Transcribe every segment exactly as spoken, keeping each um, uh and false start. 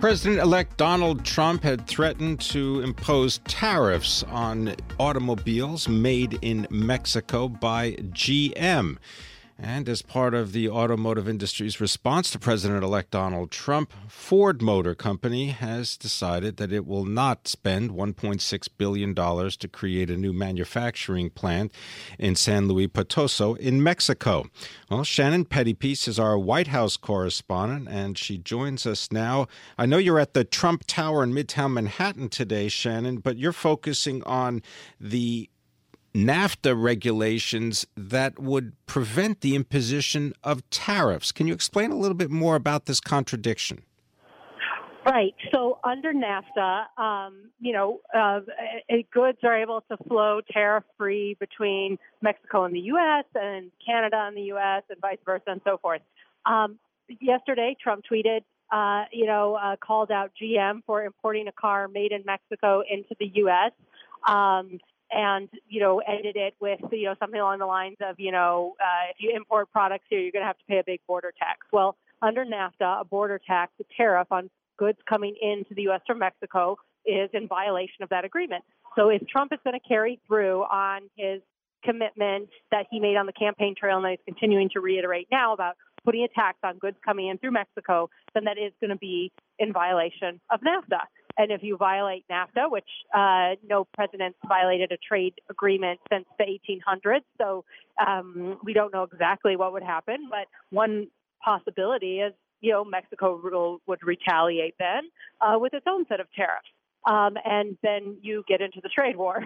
President-elect Donald Trump had threatened to impose tariffs on automobiles made in Mexico by G M. And as part of the automotive industry's response to President-elect Donald Trump, Ford Motor Company has decided that it will not spend one point six billion dollars to create a new manufacturing plant in San Luis Potosi in Mexico. Well, Shannon Pettypiece is our White House correspondent, and she joins us now. I know you're at the Trump Tower in Midtown Manhattan today, Shannon, but you're focusing on the NAFTA regulations that would prevent the imposition of tariffs. Can you explain a little bit more about this contradiction? Right. So under NAFTA, um, you know, uh, goods are able to flow tariff-free between Mexico and the U S and Canada and the U S and vice versa and so forth. Um, yesterday, Trump tweeted, uh, you know, uh, called out G M for importing a car made in Mexico into the U S, um and, you know, ended it with, you know, something along the lines of, you know, uh, if you import products here, you're going to have to pay a big border tax. Well, under NAFTA, a border tax, a tariff on goods coming into the U S from Mexico is in violation of that agreement. So if Trump is going to carry through on his commitment that he made on the campaign trail and that he's continuing to reiterate now about putting a tax on goods coming in through Mexico, then that is going to be in violation of NAFTA. And if you violate NAFTA, which uh, no president's violated a trade agreement since the eighteen hundreds, so um, we don't know exactly what would happen. But one possibility is, you know, Mexico will, would retaliate then uh, with its own set of tariffs. Um, and then you get into the trade war.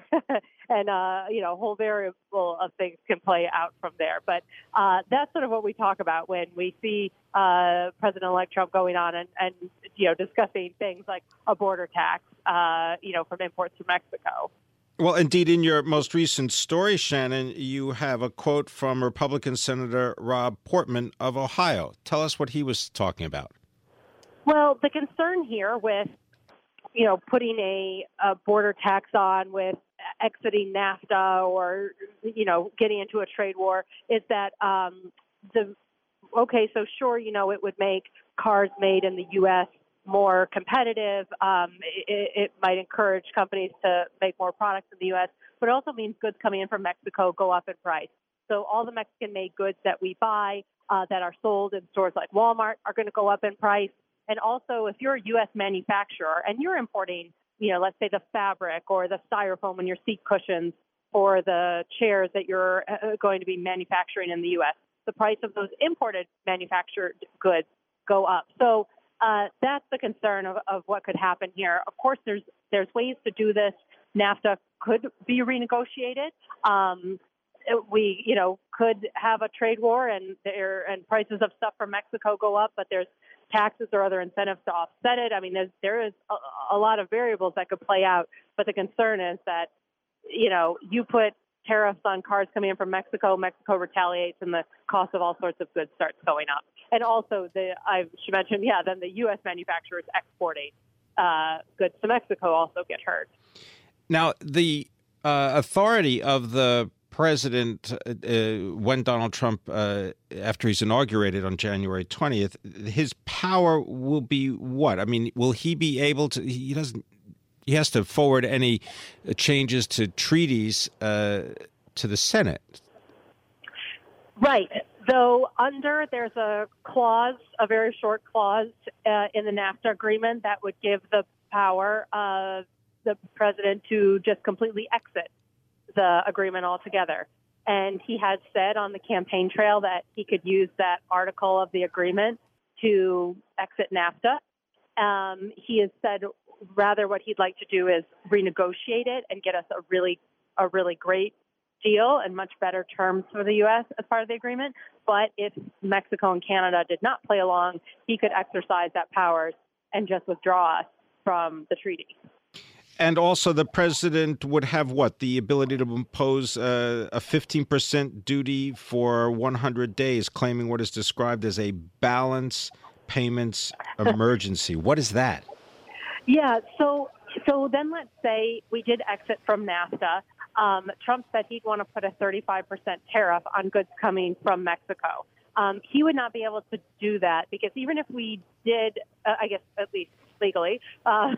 and, uh, you know, a whole variable of things can play out from there. But uh, that's sort of what we talk about when we see uh, President-elect Trump going on and, and, you know, discussing things like a border tax, uh, you know, from imports to Mexico. Well, indeed, in your most recent story, Shannon, you have a quote from Republican Senator Rob Portman of Ohio. Tell us what he was talking about. Well, the concern here with you know, putting a, a border tax on with exiting NAFTA or, you know, getting into a trade war is that um, the, okay, so sure, you know, it would make cars made in the U S more competitive. Um, it, it might encourage companies to make more products in the U S, but it also means goods coming in from Mexico go up in price. So all the Mexican-made goods that we buy uh, that are sold in stores like Walmart are going to go up in price. And also, if you're a U S manufacturer and you're importing, you know, let's say the fabric or the styrofoam in your seat cushions or the chairs that you're going to be manufacturing in the U S, the price of those imported manufactured goods go up. So uh, that's the concern of, of what could happen here. Of course, there's there's ways to do this. NAFTA could be renegotiated. Um, we, you know, could have a trade war and there and prices of stuff from Mexico go up, but there's taxes or other incentives to offset it. I mean, there's, there is a, a lot of variables that could play out, but the concern is that, you know, you put tariffs on cars coming in from Mexico, Mexico retaliates, and the cost of all sorts of goods starts going up. And also, the I should mention, yeah, then the U S manufacturers exporting uh, goods to Mexico also get hurt. Now, the uh, authority of the president, uh, when Donald Trump, uh, after he's inaugurated on January twentieth, his power will be what? I mean, will he be able to? He doesn't. He has to forward any changes to treaties uh, to the Senate. Right. Though under there's a clause, a very short clause uh, in the NAFTA agreement that would give the power of the president to just completely exit the agreement altogether. And he has said on the campaign trail that he could use that article of the agreement to exit NAFTA. Um, he has said rather what he'd like to do is renegotiate it and get us a really, a really great deal and much better terms for the U S as part of the agreement. But if Mexico and Canada did not play along, he could exercise that power and just withdraw us from the treaty. And also the president would have what? The ability to impose uh, a fifteen percent duty for one hundred days, claiming what is described as a balance payments emergency. What is that? Yeah, so so then let's say we did exit from NAFTA. Um, Trump said he'd want to put a thirty-five percent tariff on goods coming from Mexico. Um, he would not be able to do that because even if we did, uh, I guess at least legally, uh,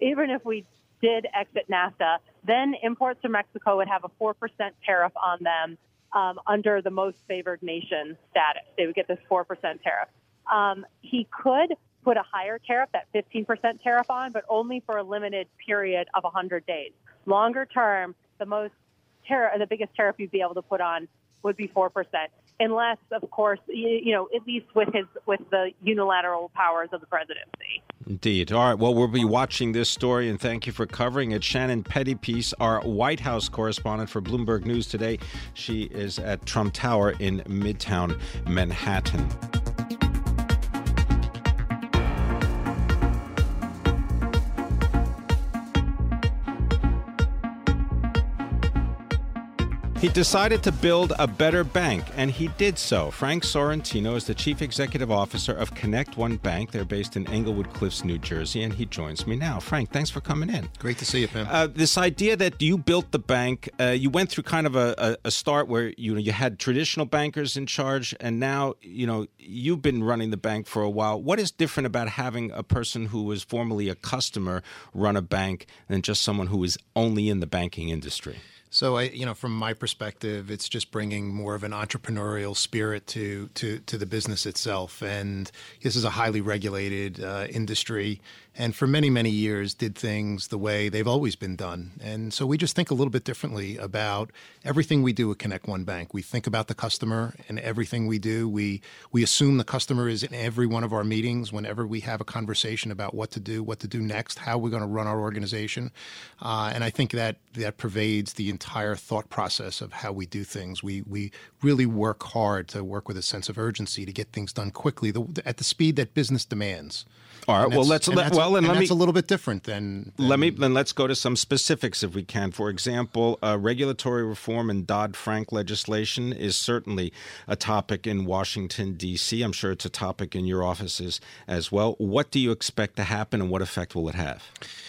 even if we did exit NAFTA, then imports from Mexico would have a four percent tariff on them um, under the most favored nation status. They would get this four percent tariff. Um, he could put a higher tariff, that fifteen percent tariff on, but only for a limited period of one hundred days. Longer term, the most tariff, the biggest tariff you'd be able to put on would be four percent, unless, of course, you, you know, at least with his with the unilateral powers of the presidency. Indeed. All right. Well, we'll be watching this story, and thank you for covering it. Shannon Pettypiece, our White House correspondent for Bloomberg News today. She is at Trump Tower in Midtown Manhattan. He decided to build a better bank, and he did so. Frank Sorrentino is the chief executive officer of ConnectOne Bank. They're based in Englewood Cliffs, New Jersey, and he joins me now. Frank, thanks for coming in. Great to see you, Pam. Uh, this idea that you built the bank, uh, you went through kind of a, a, a start where you know you had traditional bankers in charge, and now you know you've been running the bank for a while. What is different about having a person who was formerly a customer run a bank than just someone who is only in the banking industry? So, I, you know, from my perspective, it's just bringing more of an entrepreneurial spirit to to, to the business itself. And this is a highly regulated uh, industry, and for many, many years did things the way they've always been done. And so we just think a little bit differently about everything we do at ConnectOne Bank. We think about the customer in everything we do. We we assume the customer is in every one of our meetings whenever we have a conversation about what to do, what to do next, how we're going to run our organization. Uh, and I think that that pervades the entire thought process of how we do things. We we really work hard to work with a sense of urgency to get things done quickly the, at the speed that business demands. All right. Well, let's let, well, and, and let that's me, a little bit different than, than let me. Then let's go to some specifics if we can. For example, uh, regulatory reform and Dodd-Frank legislation is certainly a topic in Washington, D C. I'm sure it's a topic in your offices as well. What do you expect to happen, and what effect will it have?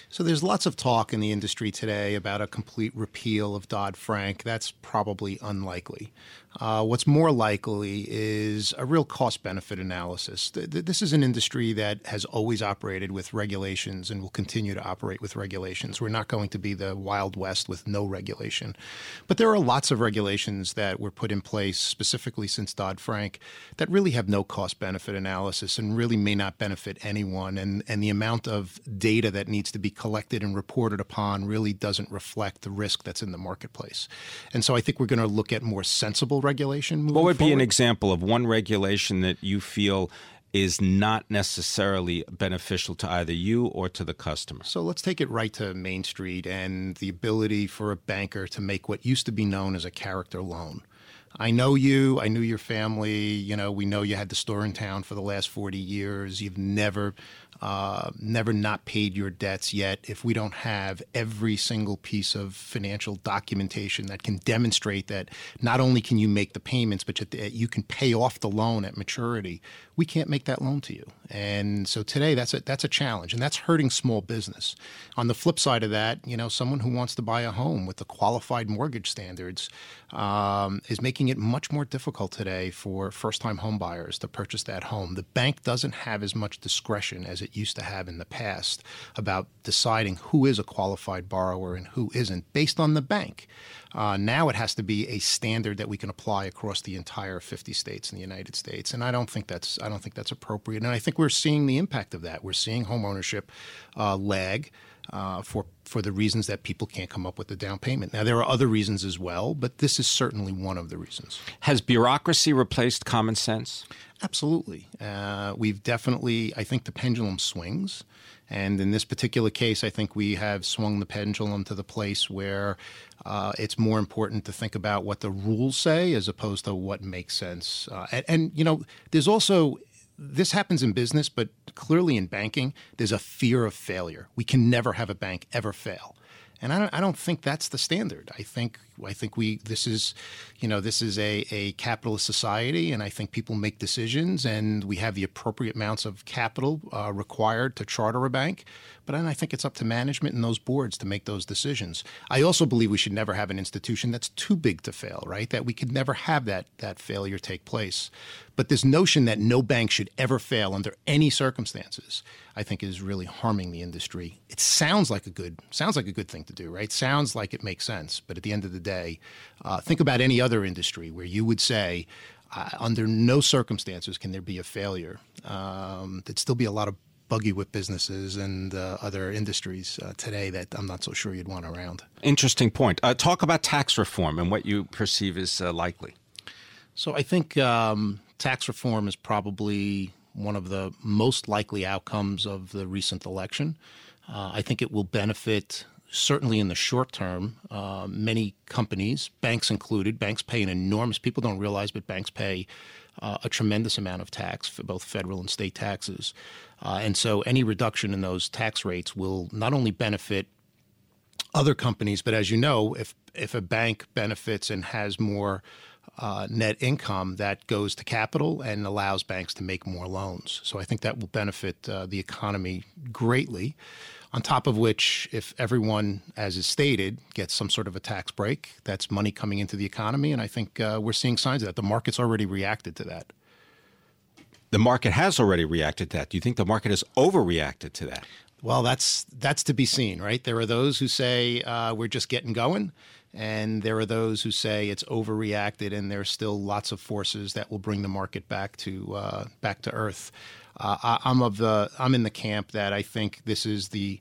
So there's lots of talk in the industry today about a complete repeal of Dodd-Frank. That's probably unlikely. Uh, what's more likely is a real cost-benefit analysis. Th- th- this is an industry that has always operated with regulations and will continue to operate with regulations. We're not going to be the Wild West with no regulation. But there are lots of regulations that were put in place specifically since Dodd-Frank that really have no cost-benefit analysis and really may not benefit anyone. And, and the amount of data that needs to be collected and reported upon really doesn't reflect the risk that's in the marketplace. And so I think we're going to look at more sensible regulation. What would forward. be an example of one regulation that you feel is not necessarily beneficial to either you or to the customer? So let's take it right to Main Street and the ability for a banker to make what used to be known as a character loan. I know you. I knew your family. You know, we know you had the store in town for the last forty years. You've never, uh, never not paid your debts yet. If we don't have every single piece of financial documentation that can demonstrate that not only can you make the payments, but you can pay off the loan at maturity, we can't make that loan to you. And so today, that's a that's a challenge, and that's hurting small business. On the flip side of that, you know, someone who wants to buy a home with the qualified mortgage standards um, is making it much more difficult today for first-time home buyers to purchase that home. The bank doesn't have as much discretion as it used to have in the past about deciding who is a qualified borrower and who isn't based on the bank. Uh, now it has to be a standard that we can apply across the entire fifty states in the United States, and I don't think that's I don't think that's appropriate. And I think we're seeing the impact of that. We're seeing homeownership uh, lag. Uh, for for the reasons that people can't come up with the down payment. Now, there are other reasons as well, but this is certainly one of the reasons. Has bureaucracy replaced common sense? Absolutely. Uh, we've definitely, I think the pendulum swings. And in this particular case, I think we have swung the pendulum to the place where uh, it's more important to think about what the rules say as opposed to what makes sense. Uh, and, and, you know, there's also this happens in business, but clearly in banking, there's a fear of failure. We can never have a bank ever fail. And I don't, I don't think that's the standard. I think I think we this is, you know, this is a, a capitalist society, and I think people make decisions, and we have the appropriate amounts of capital uh, required to charter a bank. But then I think it's up to management and those boards to make those decisions. I also believe we should never have an institution that's too big to fail, right? That we could never have that that failure take place. But this notion that no bank should ever fail under any circumstances, I think, is really harming the industry. It sounds like a good sounds like a good thing to do, right? Sounds like it makes sense. But at the end of the day, uh, think about any other industry where you would say, uh, under no circumstances can there be a failure. Um, there'd still be a lot of buggy whip businesses and uh, other industries uh, today that I'm not so sure you'd want around. Interesting point. Uh, talk about tax reform and what you perceive is uh, likely. So I think um, tax reform is probably one of the most likely outcomes of the recent election. Uh, I think it will benefit, certainly in the short term, uh, many companies, banks included. Banks pay an enormous – people don't realize, but banks pay uh, a tremendous amount of tax, for both federal and state taxes. Uh, and so any reduction in those tax rates will not only benefit other companies, but as you know, if if a bank benefits and has more – Uh, net income that goes to capital and allows banks to make more loans. So I think that will benefit uh, the economy greatly. On top of which, if everyone, as is stated, gets some sort of a tax break, that's money coming into the economy. And I think uh, we're seeing signs of that. The market's already reacted to that. The market has already reacted to that. Do you think the market has overreacted to that? Well, that's that's to be seen, right? There are those who say uh, we're just getting going, and there are those who say it's overreacted, and there's still lots of forces that will bring the market back to uh, back to earth. Uh, I, I'm of the I'm in the camp that I think this is the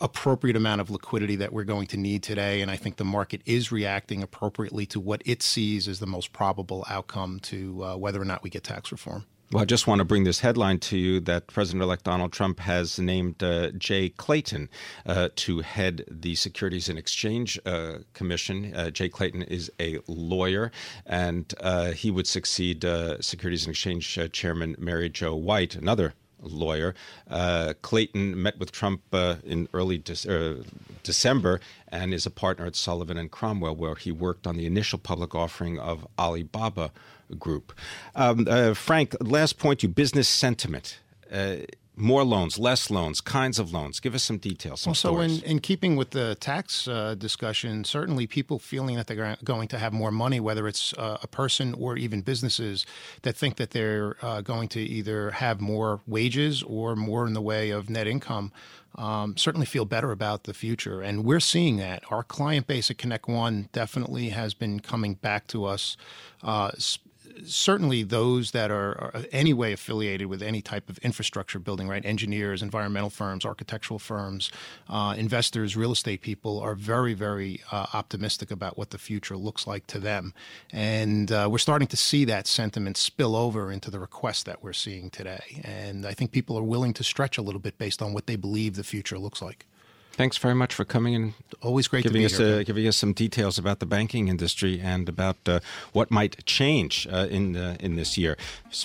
appropriate amount of liquidity that we're going to need today, and I think the market is reacting appropriately to what it sees as the most probable outcome to uh, whether or not we get tax reform. Well, I just want to bring this headline to you that President-elect Donald Trump has named uh, Jay Clayton uh, to head the Securities and Exchange uh, Commission. Uh, Jay Clayton is a lawyer, and uh, he would succeed uh, Securities and Exchange uh, Chairman Mary Jo White, another lawyer. Uh, Clayton met with Trump uh, in early de- uh, December and is a partner at Sullivan and Cromwell, where he worked on the initial public offering of Alibaba Group. Um, uh, Frank, last point to you, business sentiment. Uh, more loans, less loans, kinds of loans. Give us some details, some well, so stories. So in, in keeping with the tax uh, discussion, certainly people feeling that they're going to have more money, whether it's uh, a person or even businesses that think that they're uh, going to either have more wages or more in the way of net income, Um, certainly feel better about the future. And we're seeing that. Our client base at ConnectOne definitely has been coming back to us, uh, sp- certainly those that are, are any way affiliated with any type of infrastructure building, right? Engineers, environmental firms, architectural firms, uh, investors, real estate people are very, very uh, optimistic about what the future looks like to them. And uh, we're starting to see that sentiment spill over into the requests that we're seeing today. And I think people are willing to stretch a little bit based on what they believe the future looks like. Thanks very much for coming in. Always great to be us, here. Uh, giving us some details about the banking industry and about uh, what might change uh, in uh, in this year.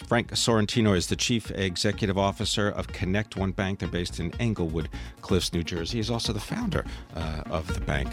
Frank Sorrentino is the Chief Executive Officer of ConnectOne Bank. They're based in Englewood Cliffs, New Jersey. He's also the founder uh, of the bank.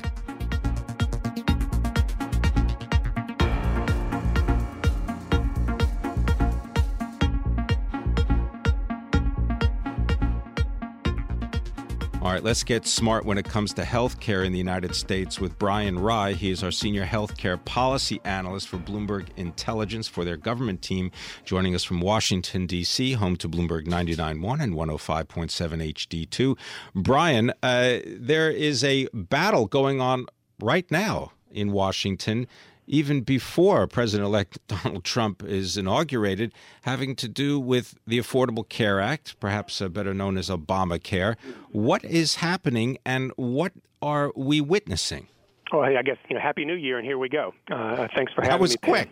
All right, let's get smart when it comes to healthcare in the United States with Brian Rye. He is our senior healthcare policy analyst for Bloomberg Intelligence for their government team, joining us from Washington, D C, home to Bloomberg ninety-nine point one and one oh five point seven H D two. Brian, uh, there is a battle going on right now in Washington, even before President-elect Donald Trump is inaugurated, having to do with the Affordable Care Act, perhaps better known as Obamacare. What is happening and what are we witnessing? Oh, hey, I guess, you know, Happy New Year, and here we go. Uh, thanks for having me. That was me, quick.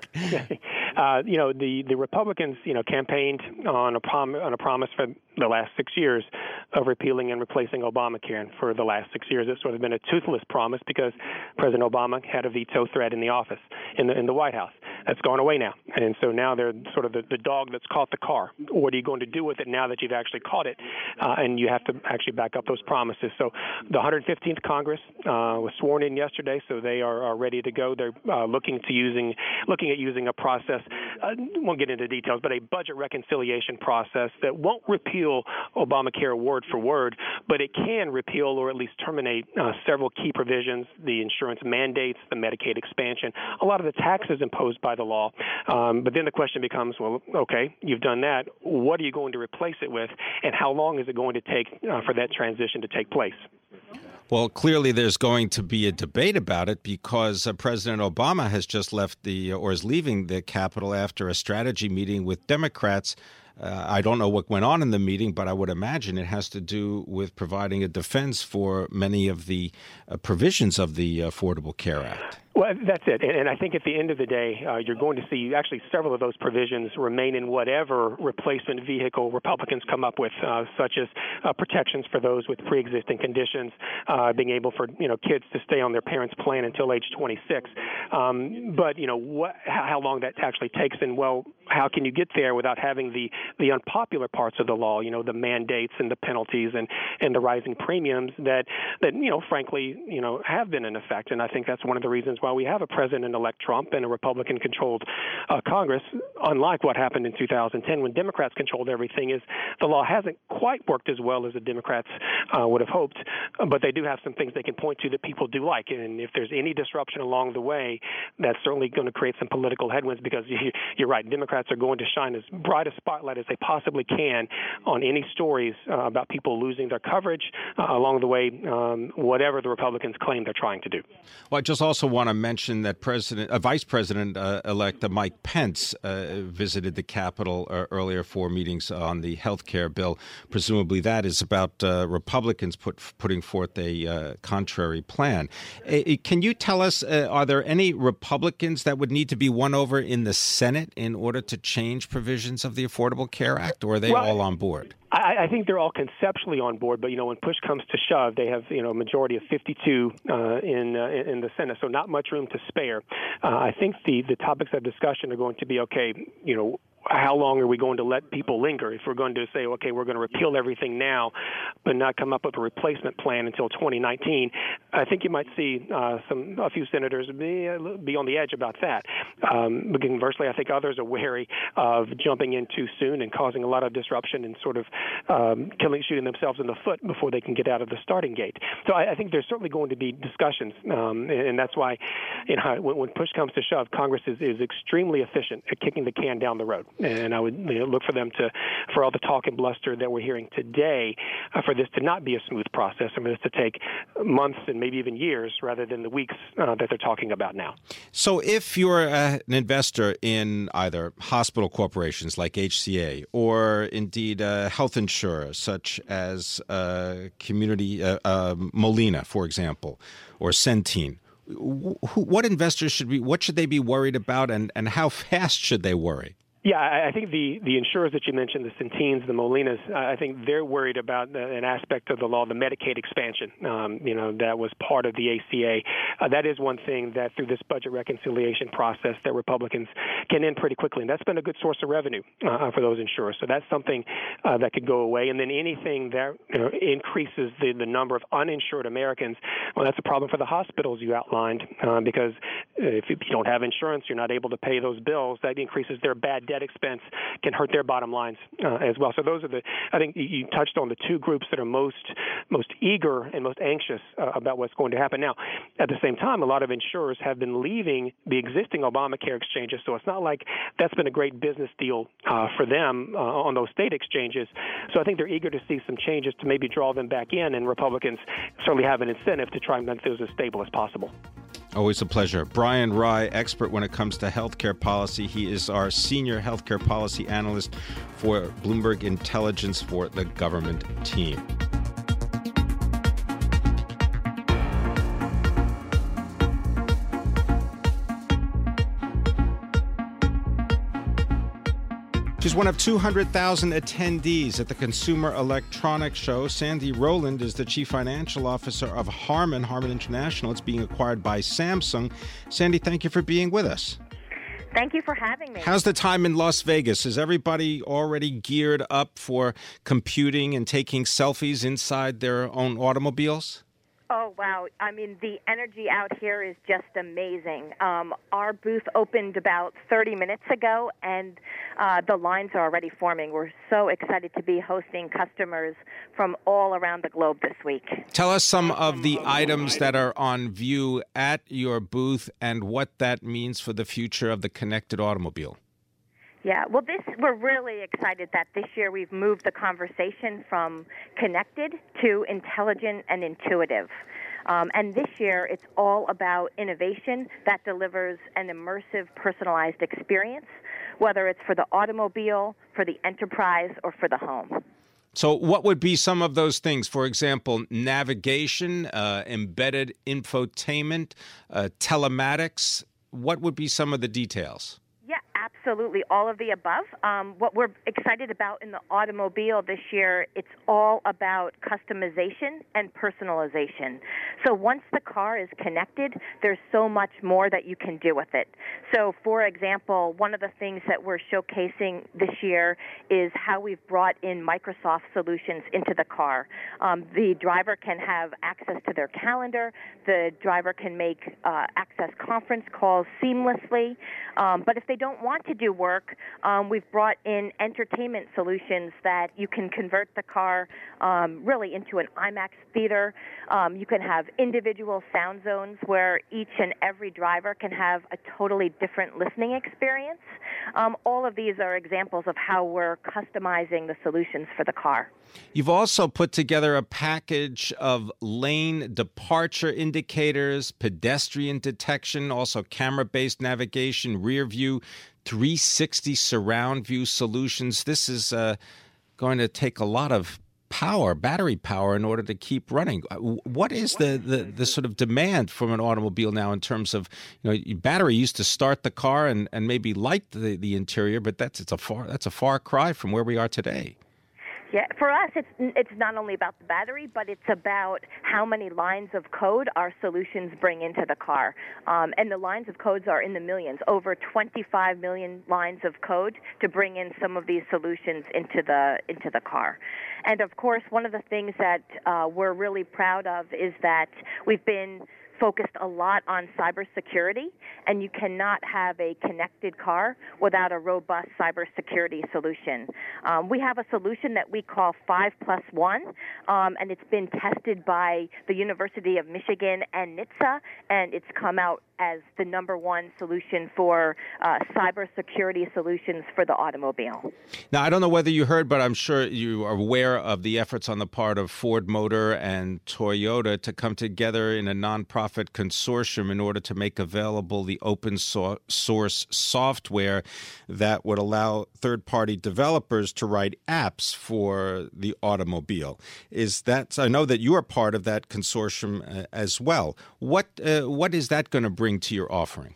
uh, you know, the, the Republicans, you know, campaigned on a, prom- on a promise for the last six years of repealing and replacing Obamacare. And for the last six years, it's sort of been a toothless promise because President Obama had a veto threat in the office, in the, in the White House. that's gone away now. And so now they're sort of the, the dog that's caught the car. What are you going to do with it now that you've actually caught it? Uh, and you have to actually back up those promises. So the one hundred fifteenth Congress uh, was sworn in yesterday, so they are, are ready to go. They're uh, looking to using, looking at using a process, I won't get into details, but a budget reconciliation process that won't repeal Obamacare word for word, but it can repeal or at least terminate uh, several key provisions, the insurance mandates, the Medicaid expansion, a lot of the taxes imposed by the law. Um, but then the question becomes, well, okay, you've done that. What are you going to replace it with, and how long is it going to take uh, for that transition to take place? Well, clearly there's going to be a debate about it because uh, President Obama has just left the or is leaving the Capitol after a strategy meeting with Democrats. Uh, I don't know what went on in the meeting, but I would imagine it has to do with providing a defense for many of the uh, provisions of the Affordable Care Act. Well, that's it. And I think at the end of the day, uh, you're going to see actually several of those provisions remain in whatever replacement vehicle Republicans come up with, uh, such as uh, protections for those with pre-existing conditions, uh, being able for, you know, kids to stay on their parents' plan until age twenty-six. Um, but, you know, what, how long that actually takes and, well, how can you get there without having the, the unpopular parts of the law, you know, the mandates and the penalties and, and the rising premiums that, that, you know, frankly, you know, have been in effect. And I think that's one of the reasons why we have a President-elect Trump and a Republican-controlled uh, Congress, unlike what happened in two thousand ten when Democrats controlled everything, is the law hasn't quite worked as well as the Democrats uh, would have hoped, but they do have some things they can point to that people do like. And if there's any disruption along the way, that's certainly going to create some political headwinds because you're right, Democrats are going to shine as bright a spotlight as they possibly can on any stories uh, about people losing their coverage uh, along the way, um, whatever the Republicans claim they're trying to do. Well, I just also want to mentioned that President, uh, Vice President-elect uh, Mike Pence uh, visited the Capitol uh, earlier for meetings on the health care bill. Presumably that is about uh, Republicans put, putting forth a uh, contrary plan. Uh, can you tell us, uh, are there any Republicans that would need to be won over in the Senate in order to change provisions of the Affordable Care Act, or are they well, all on board? I, I think they're all conceptually on board, but, you know, when push comes to shove, they have, you know, a majority of fifty-two uh, in uh, in the Senate, so not much room to spare. Uh, I think the, the topics of discussion are going to be, okay, you know, how long are we going to let people linger if we're going to say, okay, we're going to repeal everything now but not come up with a replacement plan until twenty nineteen? I think you might see uh, some a few senators be, uh, be on the edge about that. Um, but conversely, I think others are wary of jumping in too soon and causing a lot of disruption and sort of um, killing, shooting themselves in the foot before they can get out of the starting gate. So I, I think there's certainly going to be discussions, um, and that's why, you know, when, when push comes to shove, Congress is, is extremely efficient at kicking the can down the road. And I would, you know, look for them to, for all the talk and bluster that we're hearing today, uh, for this to not be a smooth process and for this to take months and maybe even years rather than the weeks uh, that they're talking about now. So if you're uh, an investor in either hospital corporations like H C A or indeed a health insurer such as uh, community uh, uh, Molina, for example, or Centene, wh- what investors should be, what should they be worried about and, and how fast should they worry? Yeah, I think the, the insurers that you mentioned, the Centenes, the Molinas, I think they're worried about an aspect of the law, the Medicaid expansion, um, you know, that was part of the H C A. Uh, that is one thing that through this budget reconciliation process that Republicans can end pretty quickly. And that's been a good source of revenue uh, for those insurers. So that's something uh, that could go away. And then anything that, you know, increases the, the number of uninsured Americans, well, that's a problem for the hospitals you outlined, uh, because if you don't have insurance, you're not able to pay those bills. That increases their bad debt. Debt expense can hurt their bottom lines uh, as well. So those are the, I think you touched on the two groups that are most most eager and most anxious uh, about what's going to happen. Now, at the same time, a lot of insurers have been leaving the existing Obamacare exchanges, so it's not like that's been a great business deal uh, for them uh, on those state exchanges. So I think they're eager to see some changes to maybe draw them back in, and Republicans certainly have an incentive to try and make those as stable as possible. Always a pleasure. Brian Rye, expert when it comes to healthcare policy. He is our senior healthcare policy analyst for Bloomberg Intelligence for the government team. She's one of two hundred thousand attendees at the Consumer Electronics Show. Sandy Rowland is the chief financial officer of Harman, Harman International. It's being acquired by Samsung. Sandy, thank you for being with us. Thank you for having me. How's the time in Las Vegas? Is everybody already geared up for computing and taking selfies inside their own automobiles? Oh, wow. I mean, the energy out here is just amazing. Um, our booth opened about thirty minutes ago, and uh, the lines are already forming. We're so excited to be hosting customers from all around the globe this week. Tell us some of the items that are on view at your booth and what that means for the future of the connected automobile. Yeah, well, this we're really excited that this year we've moved the conversation from connected to intelligent and intuitive. Um, and this year, it's all about innovation that delivers an immersive, personalized experience, whether it's for the automobile, for the enterprise, or for the home. So what would be some of those things? For example, navigation, uh, embedded infotainment, uh, telematics. What would be some of the details? Absolutely, all of the above. Um, what we're excited about in the automobile this year, it's all about customization and personalization. So once the car is connected, there's so much more that you can do with it. So, for example, one of the things that we're showcasing this year is how we've brought in Microsoft solutions into the car. Um, the driver can have access to their calendar. The driver can make uh, access conference calls seamlessly. Um, but if they don't want want to do work, um, we've brought in entertainment solutions that you can convert the car um, really into an IMAX theater. Um, you can have individual sound zones where each and every driver can have a totally different listening experience. Um, all of these are examples of how we're customizing the solutions for the car. You've also put together a package of lane departure indicators, pedestrian detection, also camera-based navigation, rear view, three sixty surround view solutions. This is uh, going to take a lot of power, battery power, in order to keep running. What is the, the, the sort of demand from an automobile now in terms of, you know, battery used to start the car and, and maybe light the, the interior, but that's it's a far that's a far cry from where we are today. Yeah, for us, it's it's not only about the battery, but it's about how many lines of code our solutions bring into the car. Um, and the lines of codes are in the millions, over twenty-five million lines of code to bring in some of these solutions into the into the car. And, of course, one of the things that uh, we're really proud of is that we've been focused a lot on cybersecurity, and you cannot have a connected car without a robust cybersecurity solution. Um, we have a solution that we call five plus one, um, and it's been tested by the University of Michigan and N H T S A, and it's come out as the number one solution for uh, cybersecurity solutions for the automobile. Now, I don't know whether you heard, but I'm sure you are aware of the efforts on the part of Ford Motor and Toyota to come together in a nonprofit consortium in order to make available the open so- source software that would allow third-party developers to write apps for the automobile. Is that, I know that you are part of that consortium uh, as well. What uh, what is that going to bring to your offering?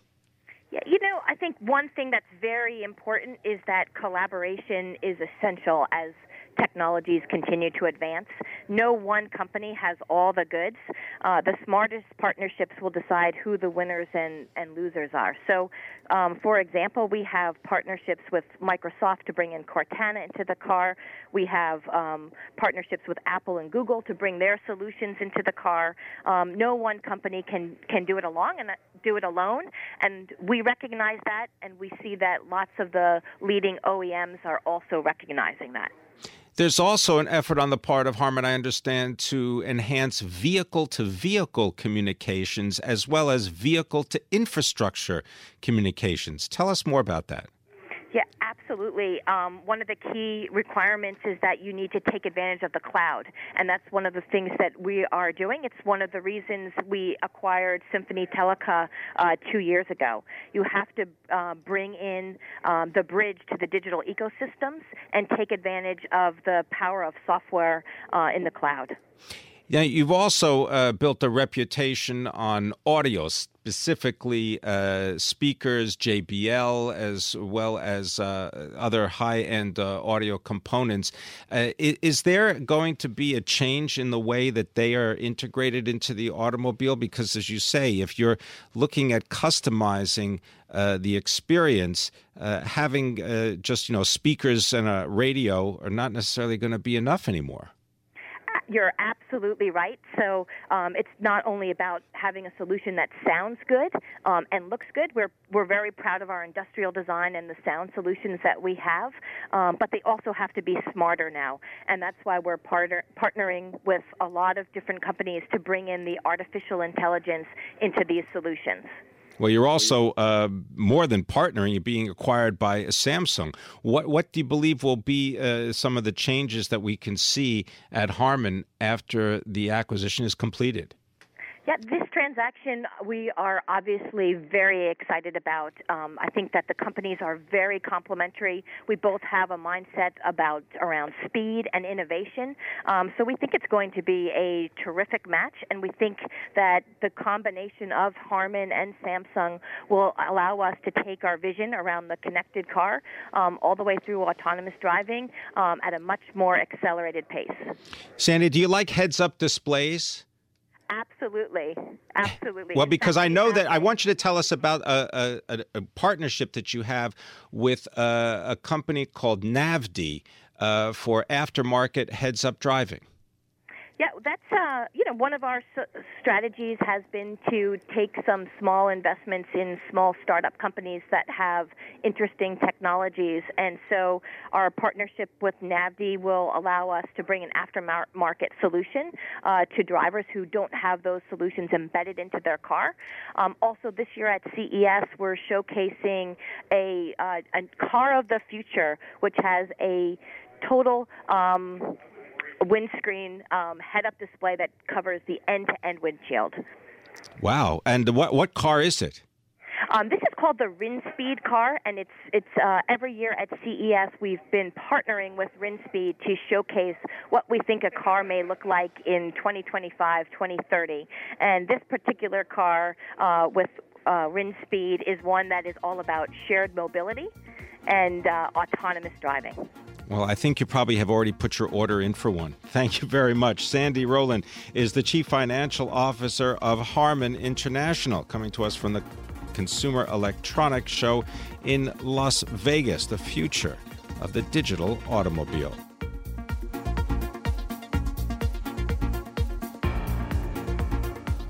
Yeah, you know, I think one thing that's very important is that collaboration is essential as technologies continue to advance. No one company has all the goods. Uh, the smartest partnerships will decide who the winners and, and losers are. So, um, for example, we have partnerships with Microsoft to bring in Cortana into the car. We have um, partnerships with Apple and Google to bring their solutions into the car. Um, no one company can, can do it along and do it alone. And we recognize that, and we see that lots of the leading O E Ms are also recognizing that. There's also an effort on the part of Harman, I understand, to enhance vehicle-to-vehicle communications as well as vehicle-to-infrastructure communications. Tell us more about that. Yeah, absolutely. Um, one of the key requirements is that you need to take advantage of the cloud, and that's one of the things that we are doing. It's one of the reasons we acquired Symphony Telecom uh, two years ago. You have to uh, bring in um, the bridge to the digital ecosystems and take advantage of the power of software uh, in the cloud. Now, you've also uh, built a reputation on audio, specifically uh, speakers, J B L, as well as uh, other high-end uh, audio components. Uh, is there going to be a change in the way that they are integrated into the automobile? Because, as you say, if you're looking at customizing Uh, the experience, uh, having uh, just, you know, speakers and a radio are not necessarily going to be enough anymore. You're absolutely right. So um, it's not only about having a solution that sounds good um, and looks good. We're we're very proud of our industrial design and the sound solutions that we have, um, but they also have to be smarter now. And that's why we're partner, partnering with a lot of different companies to bring in the artificial intelligence into these solutions. Well, you're also uh, more than partnering, you're being acquired by Samsung. What what do you believe will be uh, some of the changes that we can see at Harman after the acquisition is completed? Yeah, this transaction we are obviously very excited about. Um, I think that the companies are very complementary. We both have a mindset about around speed and innovation. Um, so we think it's going to be a terrific match, and we think that the combination of Harman and Samsung will allow us to take our vision around the connected car um, all the way through autonomous driving um, at a much more accelerated pace. Sandy, do you like heads-up displays? Absolutely. Absolutely. Well, because I know that I want you to tell us about a, a, a partnership that you have with a, a company called Navdi uh, for aftermarket heads-up driving. Yeah, that's, uh, you know, one of our strategies has been to take some small investments in small startup companies that have interesting technologies. And so our partnership with Navdi will allow us to bring an aftermarket solution uh, to drivers who don't have those solutions embedded into their car. Um, also, this year at C E S, we're showcasing a, uh, a car of the future, which has a total Um, windscreen um, head-up display that covers the end-to-end windshield. Wow. And what what car is it? Um, this is called the Rinspeed car, and it's it's uh, every year at C E S we've been partnering with Rinspeed to showcase what we think a car may look like in twenty twenty-five, twenty thirty. And this particular car uh, with uh, Rinspeed is one that is all about shared mobility and uh, autonomous driving. Well, I think you probably have already put your order in for one. Thank you very much. Sandy Rowland is the Chief Financial Officer of Harman International, coming to us from the Consumer Electronics Show in Las Vegas, the future of the digital automobile.